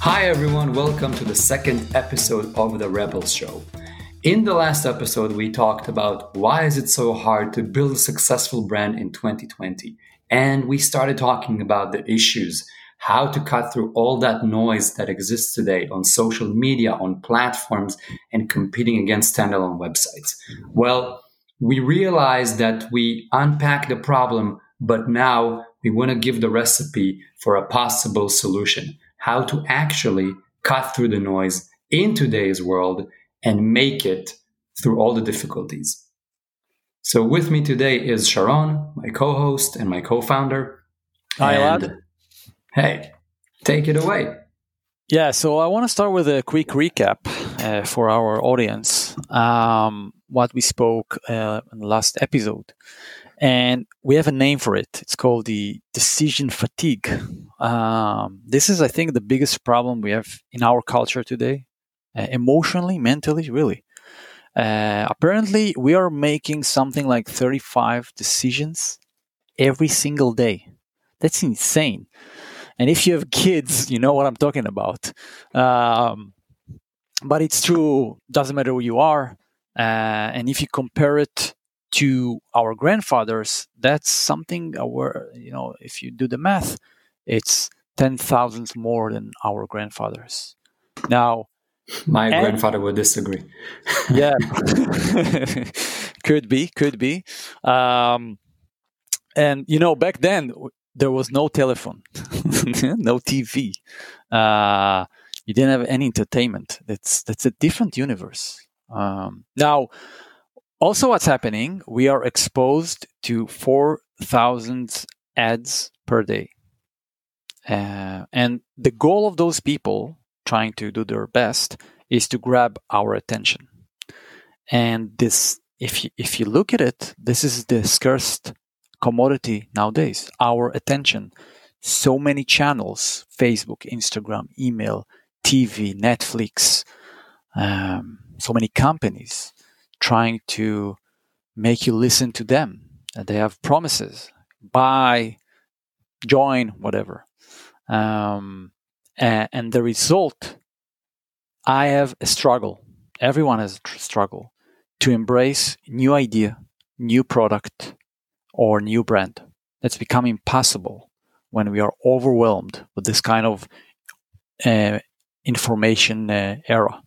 Hi everyone, welcome to the second episode of the Rebel Show. In the last episode, we talked about why is it so hard to build a successful brand in 2020? And we started talking about the issues, how to cut through all that noise that exists today on social media, on platforms, and competing against standalone websites. Well, we realized that we unpacked the problem, but now we want to give the recipe for a possible solution, how to actually cut through the noise in today's world and make it through all the difficulties. So with me today is Sharon, my co-host and my co-founder. Hi, Ayad. Hey, take it away. Yeah, so I want to start with a quick recap for our audience, what we spoke in the last episode. And we have a name for it. It's called the decision fatigue. This is, I think, the biggest problem we have in our culture today, emotionally, mentally, really. Apparently, we are making something like 35 decisions every single day. That's insane. And if you have kids, you know what I'm talking about. But it's true. Doesn't matter who you are. And if you compare it to our grandfathers, that's something our, you know, if you do the math, it's 10,000 more than our grandfathers. Now, my grandfather would disagree. Yeah, could be. And, you know, back then, there was no telephone, no TV. You didn't have any entertainment. That's a different universe. Now, also what's happening, we are exposed to 4,000 ads per day. And the goal of those people trying to do their best is to grab our attention. And this, if you look at it, this is the scarce commodity nowadays, our attention. So many channels, Facebook, Instagram, email, TV, Netflix, so many companies trying to make you listen to them. They have promises, buy, join, whatever. And the result, I have a struggle. Everyone has a struggle to embrace new idea, new product, or new brand. That's become impossible when we are overwhelmed with this kind of information era.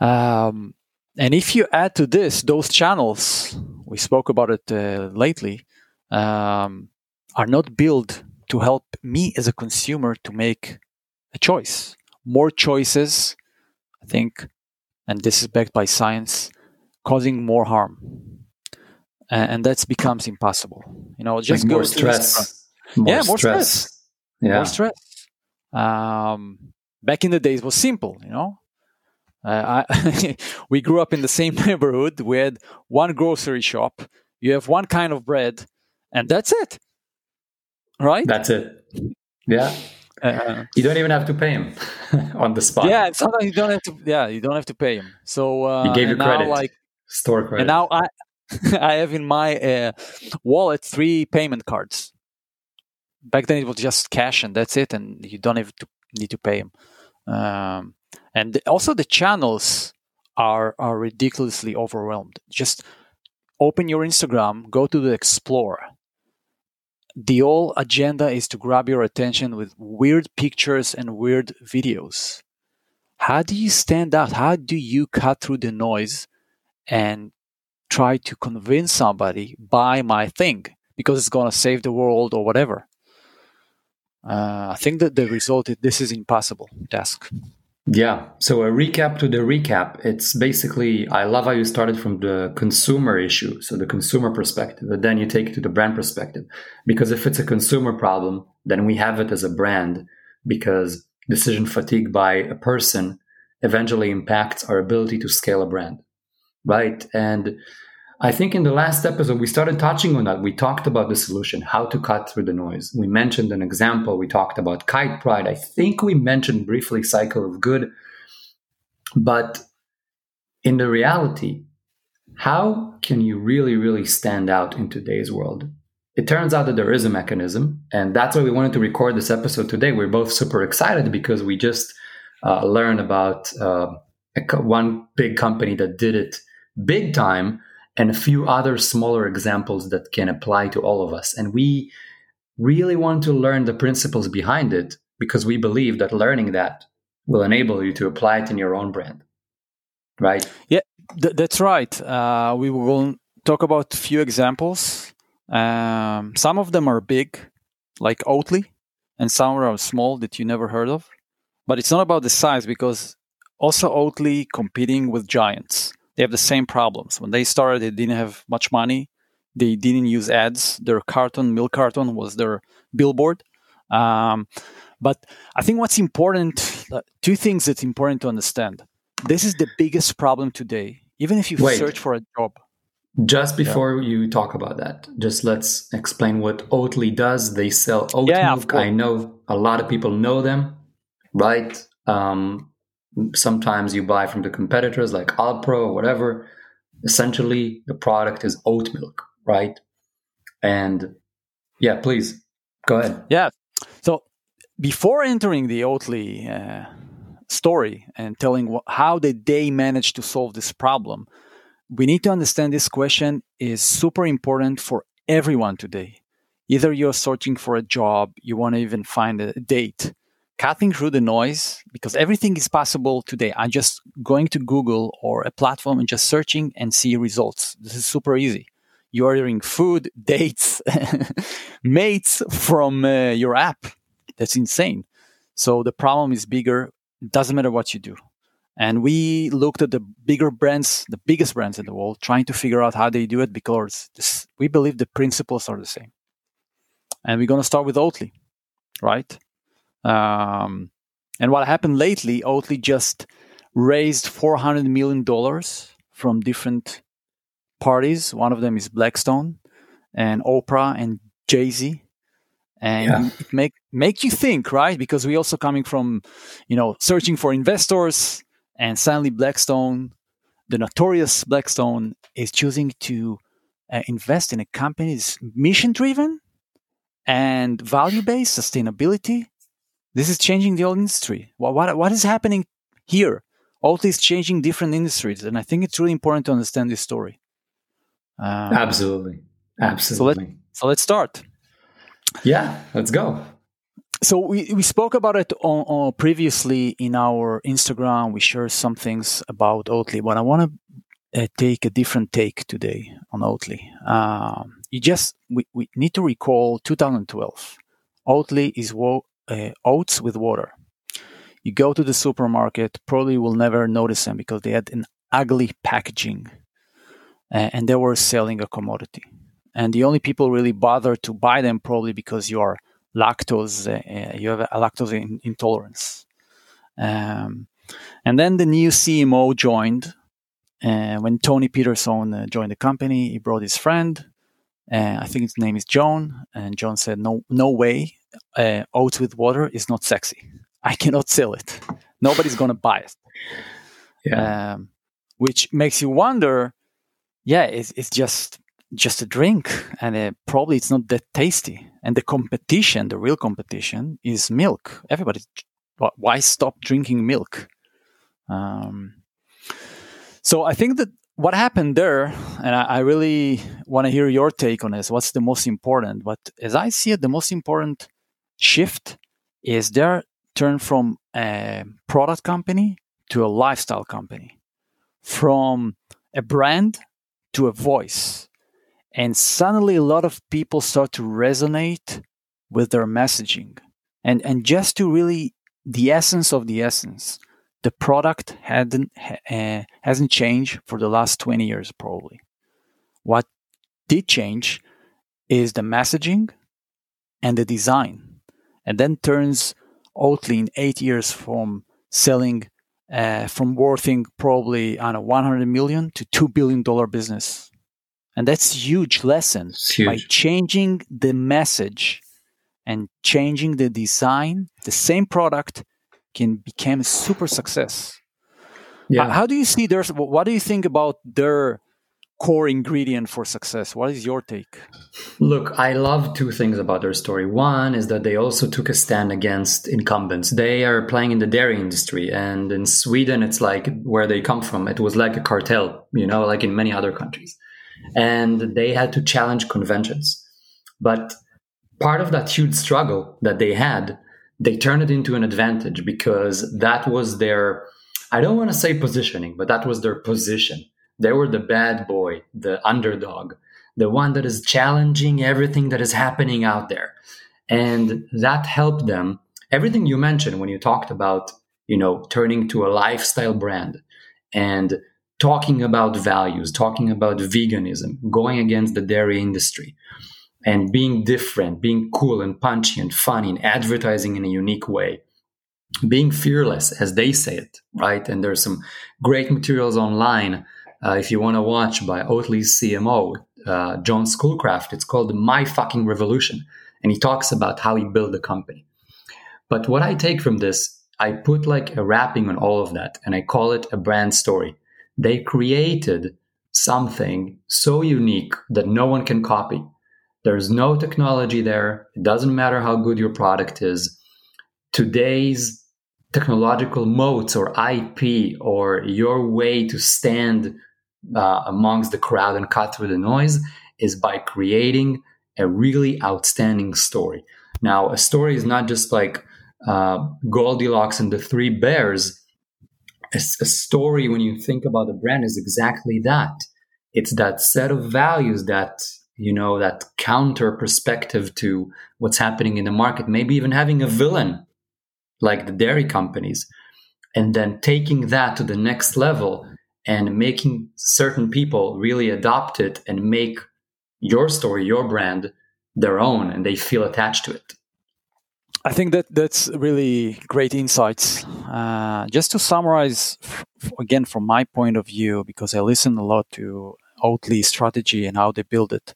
And if you add to this, those channels, we spoke about it lately, are not built to help me as a consumer to make a choice. More choices, I think, and this is backed by science, causing more harm. And that becomes impossible. You know, just like more stress. Back in the days was simple, you know. We grew up in the same neighborhood. We had one grocery shop. You have one kind of bread, and that's it. Right? That's it. Yeah. You don't even have to pay him on the spot. Yeah, sometimes you don't have to. Yeah, you don't have to pay him. So you gave your credit, like store credit. And now I have in my wallet 3 payment cards. Back then it was just cash and that's it, and you don't have to need to pay him. And also the channels are ridiculously overwhelmed. Just open your Instagram, go to the Explore. The whole agenda is to grab your attention with weird pictures and weird videos. How do you stand out? How do you cut through the noise and try to convince somebody, buy my thing because it's going to save the world or whatever? I think that the result is this is impossible task. Yeah. So a recap to the recap. It's basically, I love how you started from the consumer issue. So the consumer perspective, but then you take it to the brand perspective, because if it's a consumer problem, then we have it as a brand, because decision fatigue by a person eventually impacts our ability to scale a brand. Right. And I think in the last episode, we started touching on that. We talked about the solution, how to cut through the noise. We mentioned an example. We talked about Kite Pride. I think we mentioned briefly Cycle of Good. But in the reality, how can you really, really stand out in today's world? It turns out that there is a mechanism, and that's why we wanted to record this episode today. We're both super excited because we just learned about one big company that did it big time and a few other smaller examples that can apply to all of us. And we really want to learn the principles behind it because we believe that learning that will enable you to apply it in your own brand, right? Yeah, that's right. We will talk about a few examples. Some of them are big, like Oatly, and some are small that you never heard of. But it's not about the size, because also Oatly competing with giants. They have the same problems. When they started, they didn't have much money. They didn't use ads. Their carton, milk carton, was their billboard. But I think what's important, two things that's important to understand. This is the biggest problem today, even if you search for a job. Just before you talk about that, just let's explain what Oatly does. They sell oat milk. I know a lot of people know them, right? Sometimes you buy from the competitors like Alpro or whatever. Essentially, the product is oat milk, right? And please go ahead. Yeah. So before entering the Oatly story and telling how did they manage to solve this problem, we need to understand this question is super important for everyone today. Either you're searching for a job, you want to even find a date. Cutting through the noise, because everything is possible today. I'm just going to Google or a platform and just searching and see results. This is super easy. You're ordering food, dates, mates from your app. That's insane. So the problem is bigger. It doesn't matter what you do. And we looked at the bigger brands, the biggest brands in the world, trying to figure out how they do it, because we believe the principles are the same. And we're going to start with Oatly, right? And what happened lately, Oatly just raised $400 million from different parties. One of them is Blackstone and Oprah and Jay-Z. And it make you think, right? Because we also coming from, searching for investors, and suddenly Blackstone, the notorious Blackstone, is choosing to invest in a company that's mission-driven and value-based, sustainability. This is changing the whole industry. What is happening here? Oatly is changing different industries, and I think it's really important to understand this story. Absolutely. So let's start. Yeah, let's go. So we spoke about it on previously in our Instagram. We shared some things about Oatly, but I want to take a different take today on Oatly. We need to recall 2012. Oatly is oats with water. You go to the supermarket, probably will never notice them because they had an ugly packaging, and they were selling a commodity. And the only people really bother to buy them probably because you are you have a lactose intolerance. And then the new CMO joined. When Tony Peterson joined the company, he brought his friend. I think his name is John. And John said, no way. Oats with water is not sexy. I cannot sell it. Nobody's going to buy it. Yeah. Which makes you wonder, it's just a drink, and probably it's not that tasty. And the competition, the real competition, is milk. Everybody, why stop drinking milk? So I think that what happened there, and I really want to hear your take on this, what's the most important? But as I see it, the most important shift is their turn from a product company to a lifestyle company, from a brand to a voice. And suddenly a lot of people start to resonate with their messaging. And just to really, the essence, the product hasn't changed for the last 20 years probably. What did change is the messaging and the design. And then turns Oatly in 8 years from selling, from worthing probably, $100 million to $2 billion business. And that's huge lesson. By changing the message and changing the design, the same product can become a super success. Yeah. How do you see their? What do you think about their core ingredient for success? What is your take? Look, I love two things about their story. One is that they also took a stand against incumbents. They are playing in the dairy industry, and in Sweden, it's like where they come from. It was like a cartel, you know, like in many other countries. And they had to challenge conventions. But part of that huge struggle that they had, they turned it into an advantage because that was their, I don't want to say positioning, but that was their position. They were the bad boy, the underdog, the one that is challenging everything that is happening out there. And that helped them. Everything you mentioned when you talked about, you know, turning to a lifestyle brand and talking about values, talking about veganism, going against the dairy industry and being different, being cool and punchy and funny and advertising in a unique way, being fearless as they say it, right? And there's some great materials online if you want to watch by Oatly's CMO, John Schoolcraft. It's called My Fucking Revolution. And he talks about how he built the company. But what I take from this, I put like a wrapping on all of that and I call it a brand story. They created something so unique that no one can copy. There's no technology there. It doesn't matter how good your product is. Today's technological moats or IP or your way to stand amongst the crowd and cut through the noise is by creating a really outstanding story. Now, a story is not just like Goldilocks and the Three Bears. A story, when you think about the brand, is exactly that. It's that set of values that, you know, that counter perspective to what's happening in the market, maybe even having a villain like the dairy companies, and then taking that to the next level and making certain people really adopt it and make your story, your brand, their own, and they feel attached to it. I think that's really great insights. Just to summarize, again, from my point of view, because I listen a lot to Oatly's strategy and how they build it,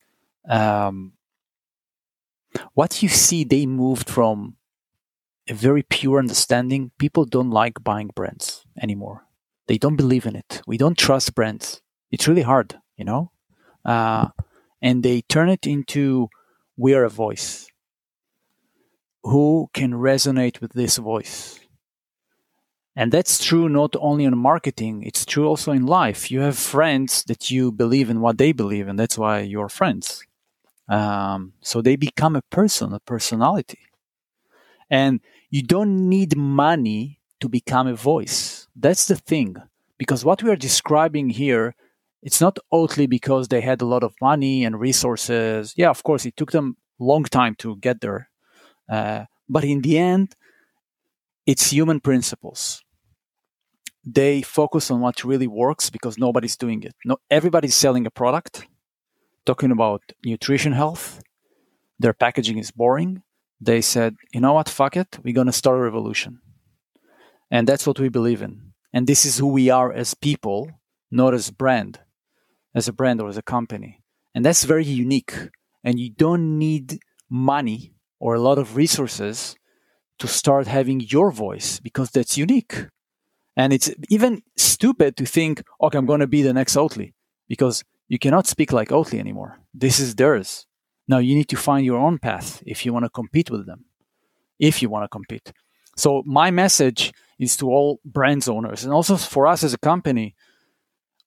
what you see, they moved from a very pure understanding. People don't like buying brands anymore. They don't believe in it. We don't trust brands. It's really hard, you know? And they turn it into, we are a voice. Who can resonate with this voice? And that's true not only in marketing, it's true also in life. You have friends that you believe in what they believe, and that's why you're friends. So they become a person, a personality. And you don't need money to become a voice. That's the thing. Because what we are describing here, it's not Oatly because they had a lot of money and resources. Yeah, of course, it took them a long time to get there. But in the end, it's human principles. They focus on what really works because nobody's doing it. No, everybody's selling a product, talking about nutrition, health. Their packaging is boring. They said, you know what, fuck it. We're going to start a revolution. And that's what we believe in. And this is who we are as people, not as brand, as a brand or as a company. And that's very unique. And you don't need money or a lot of resources to start having your voice because that's unique. And it's even stupid to think, okay, I'm going to be the next Oatly, because you cannot speak like Oatly anymore. This is theirs. Now you need to find your own path if you want to compete with them, if you want to compete. So my message is to all brands owners and also for us as a company,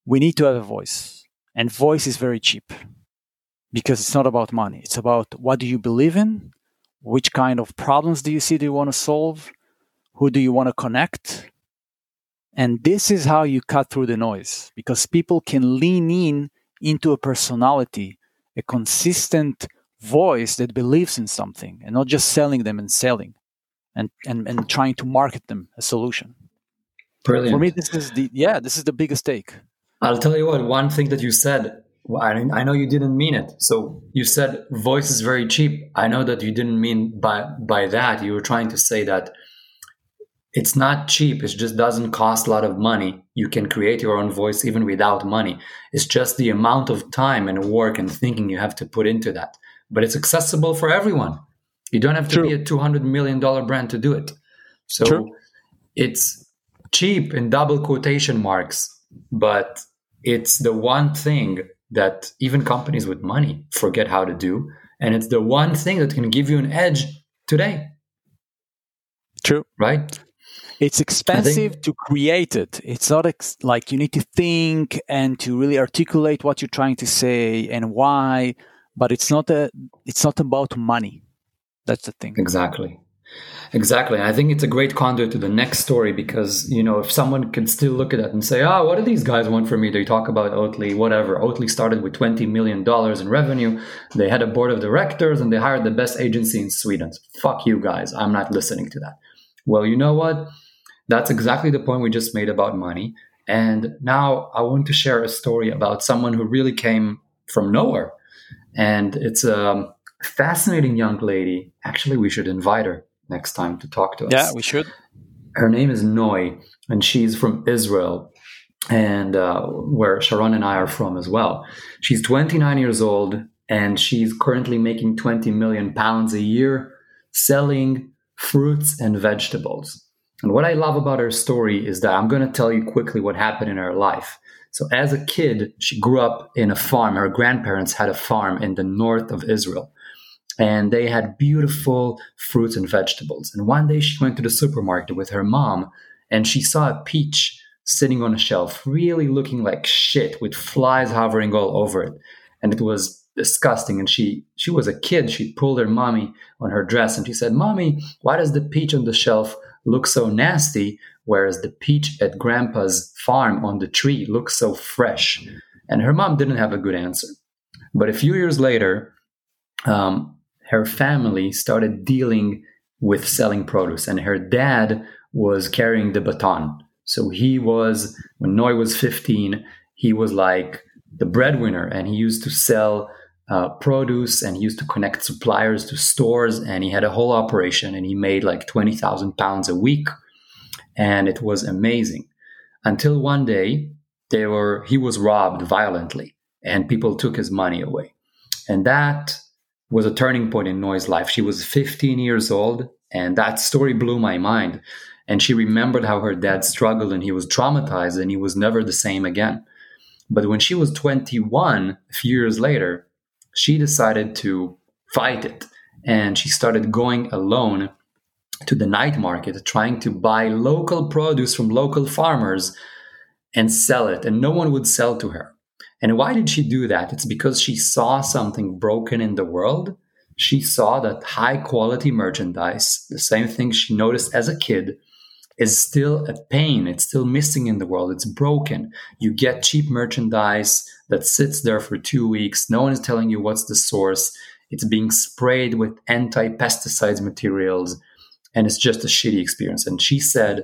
we need to have a voice, and voice is very cheap because it's not about money. It's about what do you believe in? Which kind of problems do you see do you want to solve? Who do you want to connect? And this is how you cut through the noise, because people can lean in into a personality, a consistent voice that believes in something and not just selling them and selling and trying to market them a solution. Brilliant. For me, this is the biggest take. I'll tell you what, one thing that you said, I know you didn't mean it. So you said voice is very cheap. I know that you didn't mean by that. You were trying to say that it's not cheap. It just doesn't cost a lot of money. You can create your own voice even without money. It's just the amount of time and work and thinking you have to put into that. But it's accessible for everyone. You don't have to be a $200 million brand to do it. So It's cheap in double quotation marks, but it's the one thing that even companies with money forget how to do. And it's the one thing that can give you an edge today. True. Right? It's expensive to create it. It's not like you need to think and to really articulate what you're trying to say and why, but it's not about money. That's the thing. Exactly. I think it's a great conduit to the next story because, you know, if someone can still look at that and say, what do these guys want from me? They talk about Oatly, whatever. Oatly started with $20 million in revenue. They had a board of directors and they hired the best agency in Sweden. Fuck you guys. I'm not listening to that. Well, you know what? That's exactly the point we just made about money. And now I want to share a story about someone who really came from nowhere. And it's a fascinating young lady. Actually, we should invite her next time to talk to us. Yeah, we should. Her name is Noy, and she's from Israel, and where Sharon and I are from as well. She's 29 years old, and she's currently making 20 million pounds a year selling fruits and vegetables. And what I love about her story is that I'm going to tell you quickly what happened in her life. So as a kid, she grew up in a farm. Her grandparents had a farm in the north of Israel, and they had beautiful fruits and vegetables. And one day she went to the supermarket with her mom, and she saw a peach sitting on a shelf, really looking like shit, with flies hovering all over it. And it was disgusting. And she was a kid. She pulled her mommy on her dress, and she said, "Mommy, why does the peach on the shelf look so nasty, whereas the peach at Grandpa's farm on the tree looks so fresh?" And her mom didn't have a good answer. But a few years later, her family started dealing with selling produce, and her dad was carrying the baton. So when Noy was 15, he was like the breadwinner, and he used to sell produce, and he used to connect suppliers to stores, and he had a whole operation, and he made like 20,000 pounds a week. And it was amazing until one day he was robbed violently, and people took his money away. And that was a turning point in Noy's life. She was 15 years old, and that story blew my mind. And she remembered how her dad struggled, and he was traumatized, and he was never the same again. But when she was 21, a few years later, she decided to fight it. And she started going alone to the night market, trying to buy local produce from local farmers and sell it. And no one would sell to her. And why did she do that? It's because she saw something broken in the world. She saw that high quality merchandise, the same thing she noticed as a kid, is still a pain. It's still missing in the world. It's broken. You get cheap merchandise that sits there for 2 weeks. No one is telling you what's the source. It's being sprayed with anti-pesticides materials, and it's just a shitty experience. And she said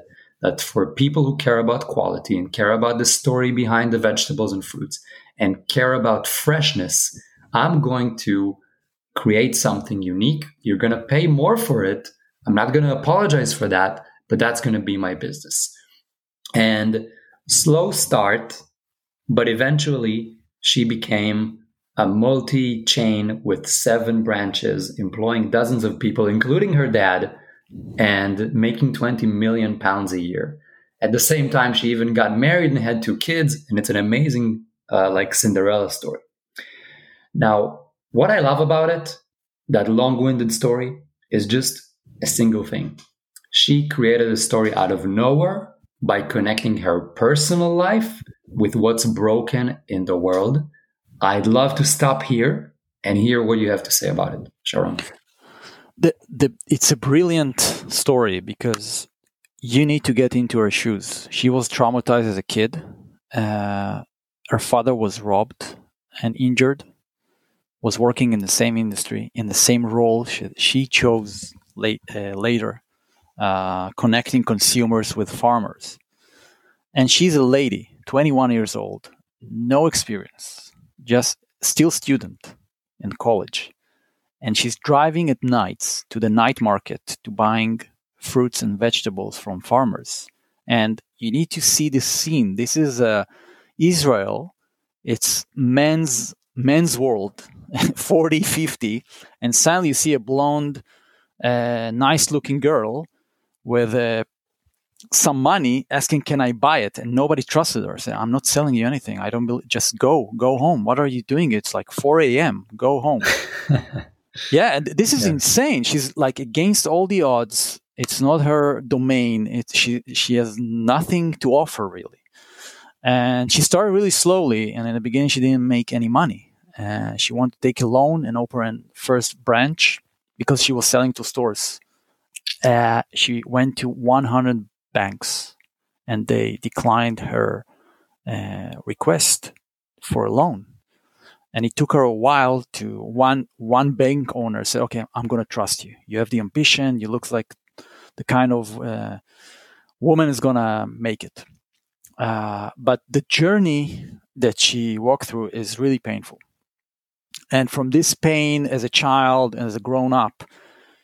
that for people who care about quality and care about the story behind the vegetables and fruits and care about freshness, I'm going to create something unique. You're going to pay more for it. I'm not going to apologize for that, but that's going to be my business. And slow start, but eventually she became a multi-chain with 7 branches, employing dozens of people, including her dad, and making 20 million pounds a year. At the same time, she even got married and had 2 kids, and it's an amazing Cinderella story. Now, what I love about it, that long-winded story, is just a single thing. She created a story out of nowhere by connecting her personal life with what's broken in the world. I'd love to stop here and hear what you have to say about it, Sharon. It's a brilliant story because you need to get into her shoes. She was traumatized as a kid. Her father was robbed and injured, was working in the same industry, in the same role she chose later, connecting consumers with farmers. And she's a lady, 21 years old, no experience, just still student in college. And she's driving at nights to the night market to buying fruits and vegetables from farmers. And you need to see this scene. This is Israel. It's men's world, 40, 50. And suddenly you see a blonde, nice-looking girl with a some money asking, can I buy it? And nobody trusted her. I said, I'm not selling you anything. I don't believe, just go home. What are you doing? It's like 4 a.m. Go home. Yeah. And this is insane. She's like against all the odds. It's not her domain. She has nothing to offer really. And she started really slowly. And in the beginning, she didn't make any money. She wanted to take a loan and open her first branch because she was selling to stores. She went to 100 banks and they declined her request for a loan. And it took her a while to one bank owner said, okay, I'm going to trust you. You have the ambition. You look like the kind of woman is going to make it. But the journey that she walked through is really painful. And from this pain as a child and as a grown up,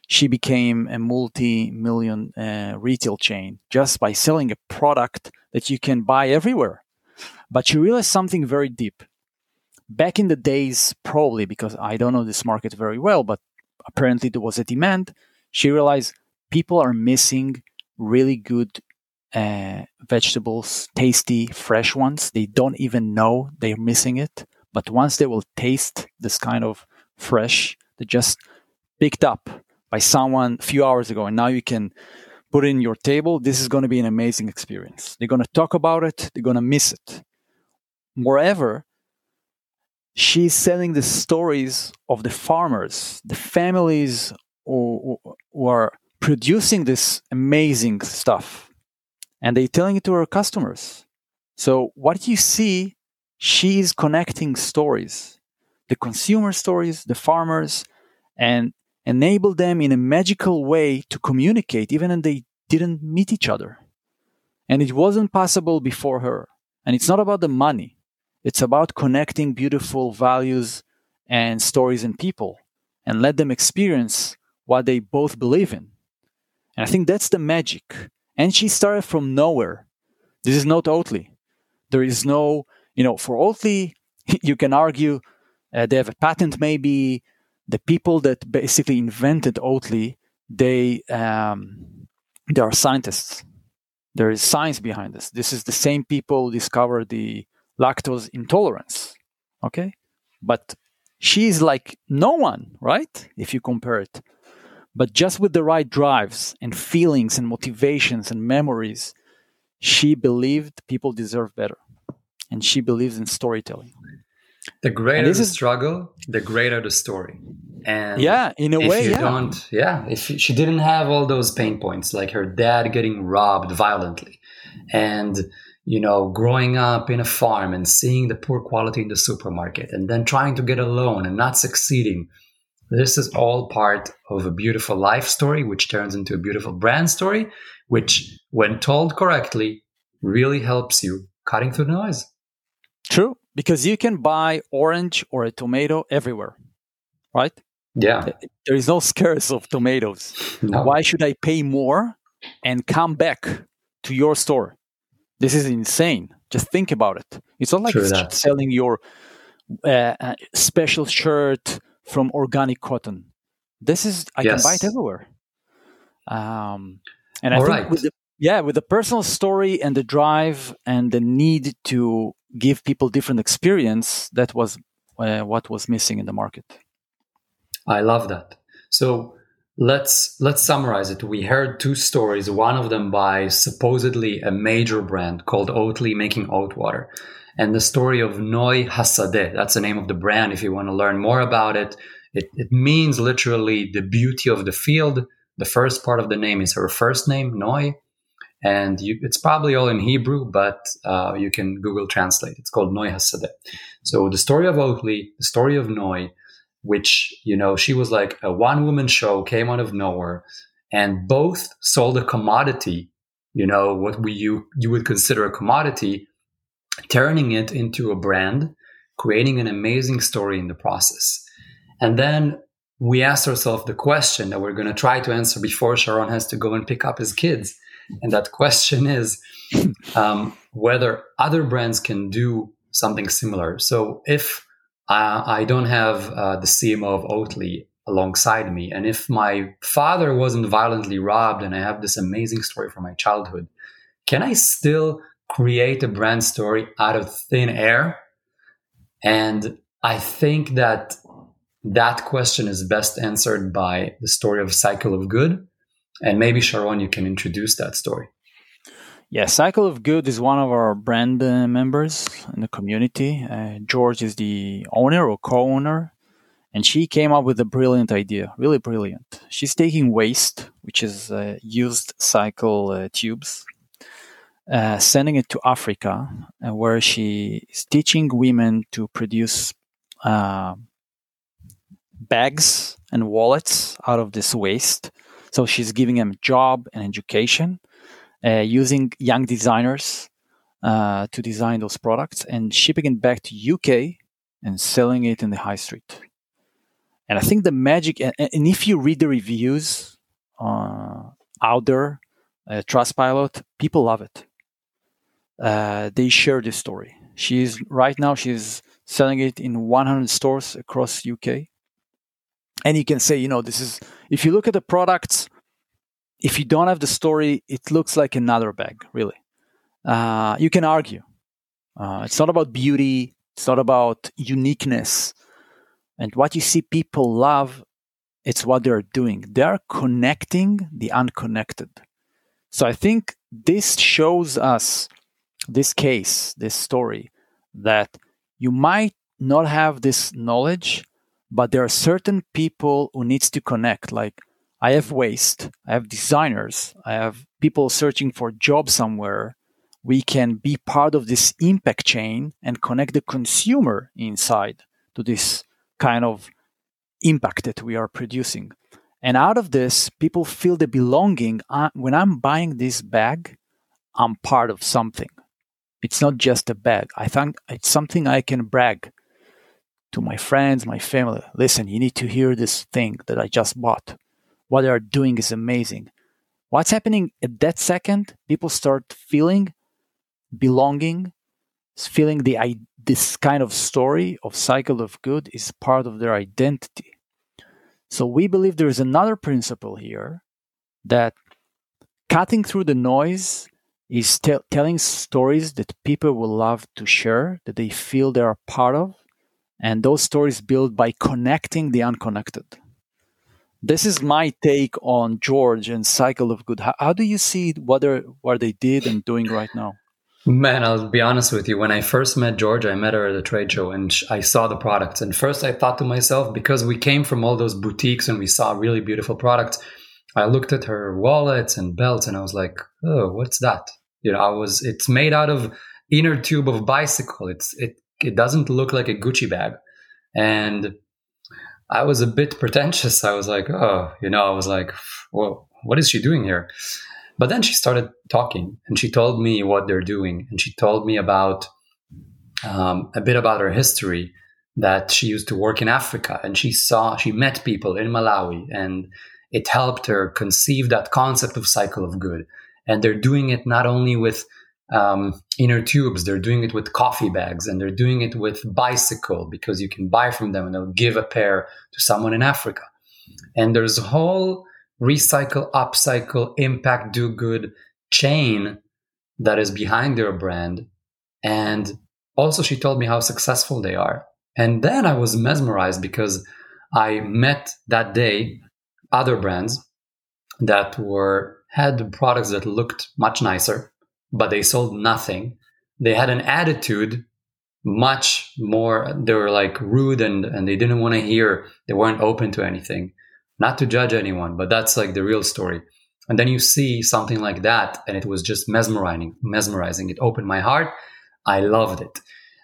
she became a multi-million retail chain just by selling a product that you can buy everywhere. But she realized something very deep. Back in the days, probably because I don't know this market very well, but apparently there was a demand. She realized people are missing really good vegetables, tasty, fresh ones. They don't even know they're missing it. But once they will taste this kind of fresh, they just picked up by someone a few hours ago, and now you can put it in your table. This is going to be an amazing experience. They're going to talk about it. They're going to miss it. Moreover, she's selling the stories of the farmers, the families who are producing this amazing stuff, and they're telling it to her customers. So what you see, she is connecting stories, the consumer stories, the farmers, and enable them in a magical way to communicate, even when they didn't meet each other. And it wasn't possible before her. And it's not about the money. It's about connecting beautiful values and stories and people and let them experience what they both believe in. And I think that's the magic. And she started from nowhere. This is not Oatly. There is no, for Oatly, you can argue they have a patent maybe. The people that basically invented Oatly, they are scientists. There is science behind this. This is the same people who discovered the lactose intolerance, okay? But she's like no one, right? If you compare it. But just with the right drives and feelings and motivations and memories, she believed people deserve better. And she believes in storytelling. The greater the struggle, the greater the story. And yeah, in a way, if she didn't have all those pain points, like her dad getting robbed violently and, growing up in a farm and seeing the poor quality in the supermarket and then trying to get a loan and not succeeding. This is all part of a beautiful life story, which turns into a beautiful brand story, which when told correctly, really helps you cutting through the noise. True. Because you can buy orange or a tomato everywhere, right? Yeah. There is no scarce of tomatoes. No. Why should I pay more and come back to your store? This is insane. Just think about it. It's not like selling your special shirt from organic cotton. This is, I can buy it everywhere. And I think with the personal story and the drive and the need to give people different experience, that was what was missing in the market. I love that. So let's summarize it. We heard two stories, one of them by supposedly a major brand called Oatly making oat water, and the story of Noy Hasadeh. That's the name of the brand if you want to learn more about it. It means literally the beauty of the field. The first part of the name is her first name, Noy. And it's probably all in Hebrew, but you can Google Translate. It's called Noy Hasadeh. So the story of Oatly, the story of Noy, which, she was like a one-woman show, came out of nowhere, and both sold a commodity, what you would consider a commodity, turning it into a brand, creating an amazing story in the process. And then we asked ourselves the question that we're going to try to answer before Sharon has to go and pick up his kids. And that question is whether other brands can do something similar. So if I don't have the CMO of Oatly alongside me, and if my father wasn't violently robbed and I have this amazing story from my childhood, can I still create a brand story out of thin air? And I think that that question is best answered by the story of Cycle of Good. And maybe, Sharon, you can introduce that story. Yeah, Cycle of Good is one of our brand members in the community. George is the owner or co-owner, and she came up with a brilliant idea, really brilliant. She's taking waste, which is used cycle tubes, sending it to Africa, where she is teaching women to produce bags and wallets out of this waste. So she's giving them a job and education, using young designers to design those products and shipping it back to UK and selling it in the high street. And I think the magic, and if you read the reviews out there, Trustpilot, people love it. They share this story. She's selling it in 100 stores across UK. And you can say, this is, if you look at the products, if you don't have the story, it looks like another bag, really. You can argue. It's not about beauty. It's not about uniqueness. And what you see people love, it's what they're doing. They're connecting the unconnected. So I think this shows us, this case, this story, that you might not have this knowledge, but there are certain people who needs to connect. Like, I have waste, I have designers, I have people searching for jobs somewhere. We can be part of this impact chain and connect the consumer inside to this kind of impact that we are producing. And out of this, people feel the belonging. When I'm buying this bag, I'm part of something. It's not just a bag. I think it's something I can brag to my friends, my family. Listen, you need to hear this thing that I just bought. What they are doing is amazing. What's happening at that second, people start feeling belonging, feeling this kind of story of Cycle of Good is part of their identity. So we believe there is another principle here, that cutting through the noise is telling stories that people will love to share, that they feel they are part of, and those stories built by connecting the unconnected. This is my take on George and Cycle of Good. How do you see what they did and doing right now? Man, I'll be honest with you. When I first met George, I met her at a trade show and I saw the products. And first I thought to myself, because we came from all those boutiques and we saw really beautiful products, I looked at her wallets and belts and I was like, oh, what's that? It's made out of inner tube of bicycle. It doesn't look like a Gucci bag. And I was a bit pretentious. I was like, whoa, what is she doing here? But then she started talking and she told me what they're doing. And she told me about a bit about her history, that she used to work in Africa and she met people in Malawi and it helped her conceive that concept of Cycle of Good. And they're doing it not only with inner tubes, they're doing it with coffee bags and they're doing it with bicycle, because you can buy from them and they'll give a pair to someone in Africa. And there's a whole recycle, upcycle, impact, do good chain that is behind their brand. And also she told me how successful they are. And then I was mesmerized because I met that day other brands that had products that looked much nicer, but they sold nothing. They had an attitude much more, they were like rude and they didn't want to hear, they weren't open to anything. Not to judge anyone, but that's like the real story. And then you see something like that, and it was just mesmerizing. It opened my heart. I loved it.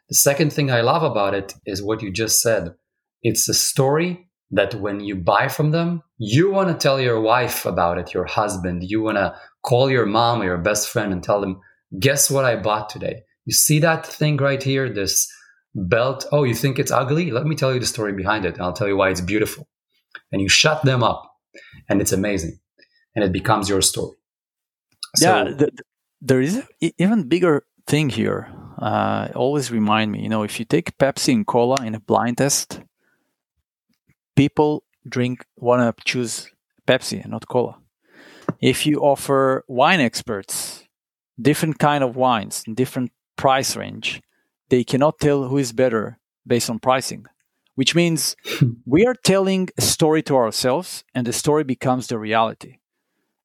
The second thing I love about it is what you just said. It's a story that when you buy from them, you want to tell your wife about it, your husband. You want to call your mom or your best friend and tell them, guess what I bought today? You see that thing right here, this belt? Oh, you think it's ugly? Let me tell you the story behind it, and I'll tell you why it's beautiful. And you shut them up, and it's amazing, and it becomes your story. So, yeah, there is an even bigger thing here. Always remind me, if you take Pepsi and Cola in a blind test, people want to choose Pepsi and not Cola. If you offer wine experts different kind of wines, different price range. They cannot tell who is better based on pricing, which means we are telling a story to ourselves and the story becomes the reality.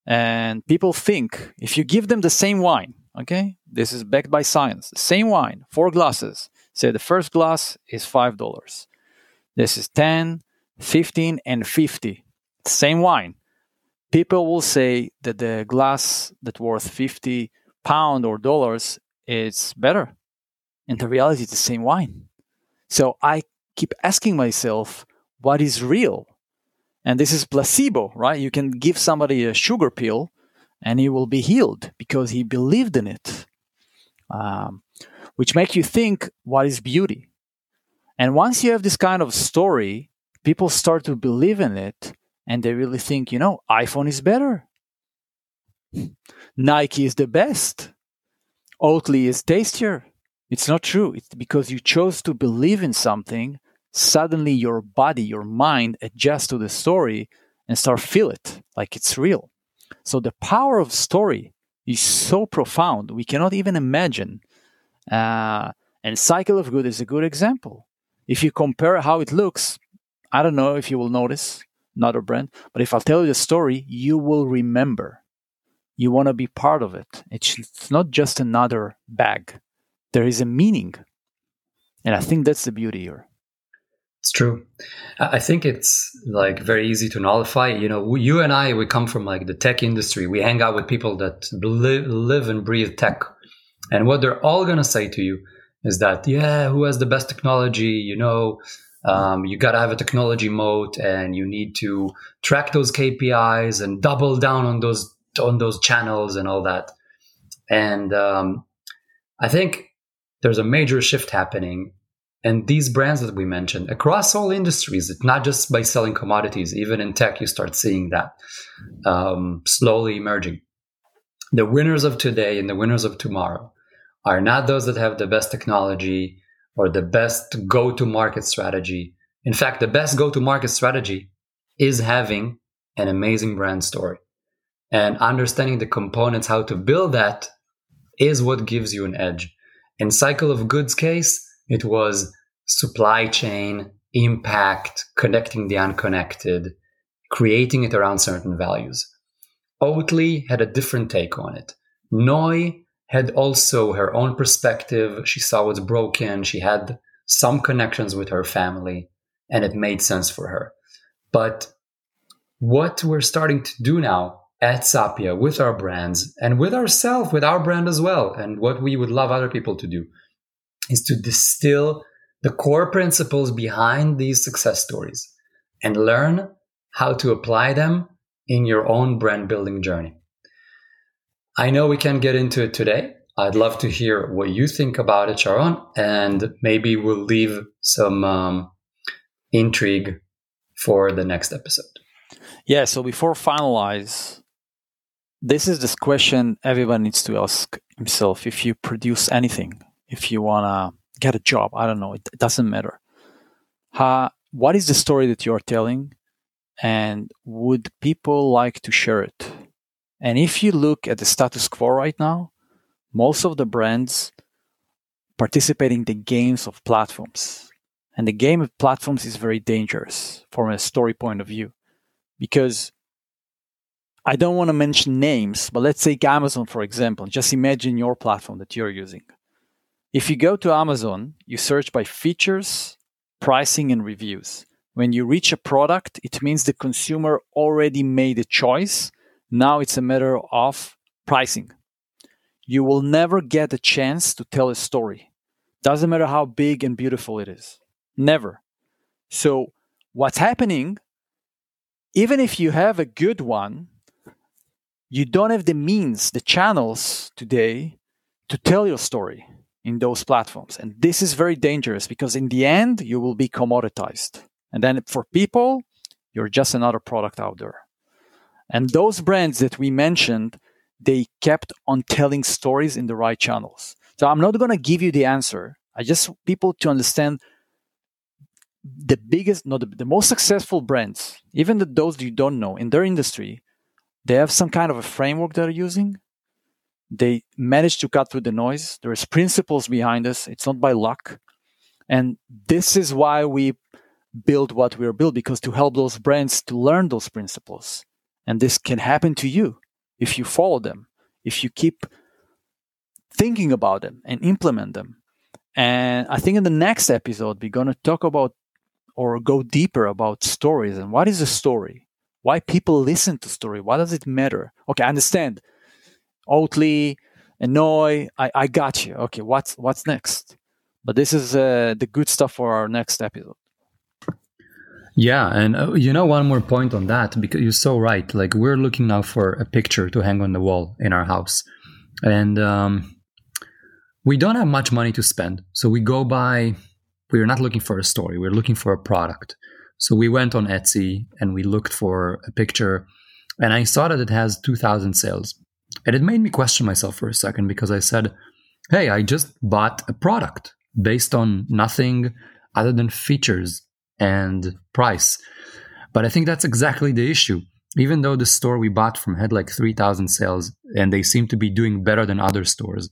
And people think if you give them the same wine, okay, this is backed by science, same wine, 4 glasses, say the first glass is $5. This is 10, 15, and 50, same wine. People will say that the glass that worth £50 or dollars is better. And the reality is the same wine. So I keep asking myself, what is real? And this is placebo, right? You can give somebody a sugar pill and he will be healed because he believed in it. Which makes you think, what is beauty? And once you have this kind of story, people start to believe in it. And they really think, you know, iPhone is better. Nike is the best. Oatly is tastier. It's not true. It's because you chose to believe in something. Suddenly your body, your mind adjusts to the story and start feel it like it's real. So the power of story is so profound. We cannot even imagine. And Cycle of Good is a good example. If you compare how it looks, I don't know if you will notice. Another brand, but if I'll tell you the story, you will remember. You want to be part of it. It's not just another bag. There is a meaning. And I think that's the beauty here. It's true. I think it's like very easy to nullify. You know, you and I, we come from like the tech industry. We hang out with people that live and breathe tech. And what they're all going to say to you is that, yeah, who has the best technology, you know, you got to have a technology moat and you need to track those KPIs and double down on those channels and all that. And I think there's a major shift happening. And these brands that we mentioned across all industries, it's not just by selling commodities, even in tech, you start seeing that slowly emerging. The winners of today and the winners of tomorrow are not those that have the best technology or the best go-to-market strategy. In fact, the best go-to-market strategy is having an amazing brand story. And understanding the components, how to build that, is what gives you an edge. In Cycle of Goods case, it was supply chain, impact, connecting the unconnected, creating it around certain values. Oatly had a different take on it. Noy had also her own perspective. She saw what's broken. She had some connections with her family, and it made sense for her. But what we're starting to do now at Sapia with our brands and with ourselves, with our brand as well, and what we would love other people to do is to distill the core principles behind these success stories and learn how to apply them in your own brand building journey. I know we can't get into it today. I'd love to hear what you think about it, Sharon, and maybe we'll leave some intrigue for the next episode. Yeah, so before finalize, this is this question everyone needs to ask himself. If you produce anything, if you want to get a job, I don't know, it doesn't matter. What is the story that you're telling, and would people like to share it? And if you look at the status quo right now, most of the brands participate in the games of platforms. And the game of platforms is very dangerous from a story point of view. Because I don't want to mention names, but let's take Amazon, for example. Just imagine your platform that you're using. If you go to Amazon, you search by features, pricing, and reviews. When you reach a product, it means the consumer already made a choice. Now it's a matter of pricing. You will never get a chance to tell a story. Doesn't matter how big and beautiful it is. Never. So what's happening, even if you have a good one, you don't have the means, the channels today to tell your story in those platforms. And this is very dangerous because in the end, you will be commoditized. And then for people, you're just another product out there. And those brands that we mentioned, they kept on telling stories in the right channels. So I'm not going to give you the answer. I just want people to understand the most successful brands, even those you don't know in their industry, they have some kind of a framework they're using. They managed to cut through the noise. There's principles behind us. It's not by luck. And this is why we build what we're built, because to help those brands to learn those principles. And this can happen to you if you follow them, if you keep thinking about them and implement them. And I think in the next episode, we're going to talk about or go deeper about stories and what is a story? Why people listen to story? Why does it matter? Okay, I understand. Oatly, Noy, I got you. Okay, what's next? But this is the good stuff for our next episode. Yeah, and one more point on that, because you're so right. Like, we're looking now for a picture to hang on the wall in our house. And we don't have much money to spend. So we're not looking for a story. We're looking for a product. So we went on Etsy and we looked for a picture, and I saw that it has 2,000 sales. And it made me question myself for a second, because I said, hey, I just bought a product based on nothing other than features and price. But I think that's exactly the issue. Even though the store we bought from had like 3,000 sales and they seem to be doing better than other stores,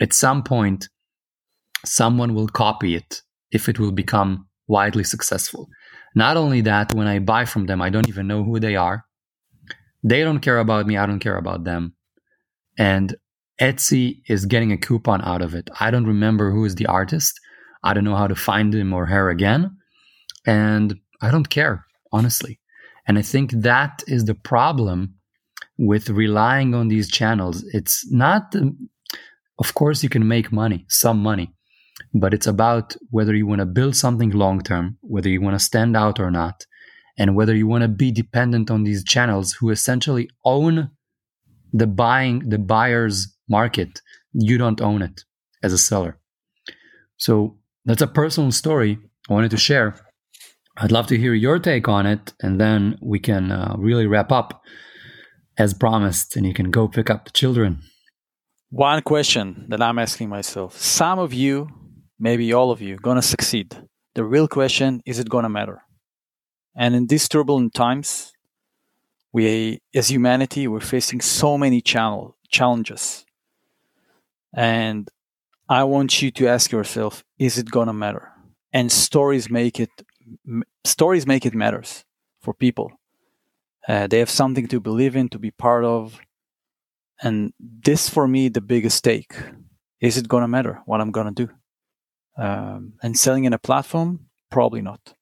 at some point, someone will copy it if it will become widely successful. Not only that, when I buy from them, I don't even know who they are. They don't care about me. I don't care about them. And Etsy is getting a coupon out of it. I don't remember who is the artist. I don't know how to find him or her again. And I don't care, honestly. And I think that is the problem with relying on these channels. It's not, of course, you can make money, some money, but it's about whether you want to build something long-term, whether you want to stand out or not, and whether you want to be dependent on these channels who essentially own the buyer's market. You don't own it as a seller. So that's a personal story I wanted to share. I'd love to hear your take on it, and then we can really wrap up as promised, and you can go pick up the children. One question that I'm asking myself, some of you, maybe all of you, going to succeed. The real question, is it going to matter? And in these turbulent times, we, as humanity, we're facing so many challenges. And I want you to ask yourself, is it going to matter? And stories make it matters for people. They have something to believe in, to be part of. And this, for me, the biggest take. Is it going to matter what I'm going to do? And selling in a platform? Probably not.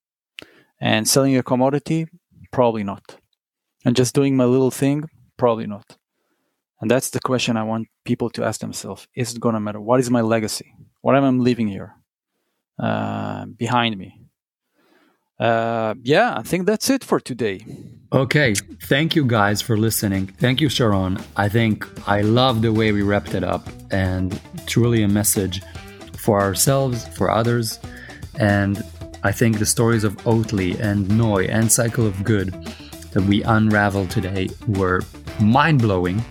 And selling a commodity? Probably not. And just doing my little thing? Probably not. And that's the question I want people to ask themselves. Is it going to matter? What is my legacy? What am I leaving here behind me? I think that's it for today. Okay. Thank you guys for listening. Thank you, Sharon. I think I love the way we wrapped it up, and truly a message for ourselves, for others. And I think the stories of Oatly and Noy and Cycle of Good that we unraveled today were mind-blowing.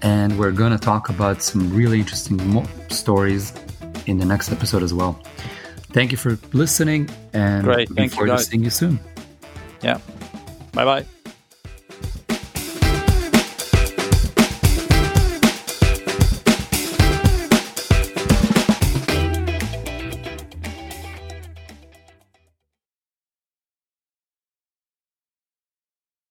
And we're going to talk about some really interesting stories in the next episode as well. Thank you for listening, and looking forward to seeing you soon. Yeah. Bye-bye.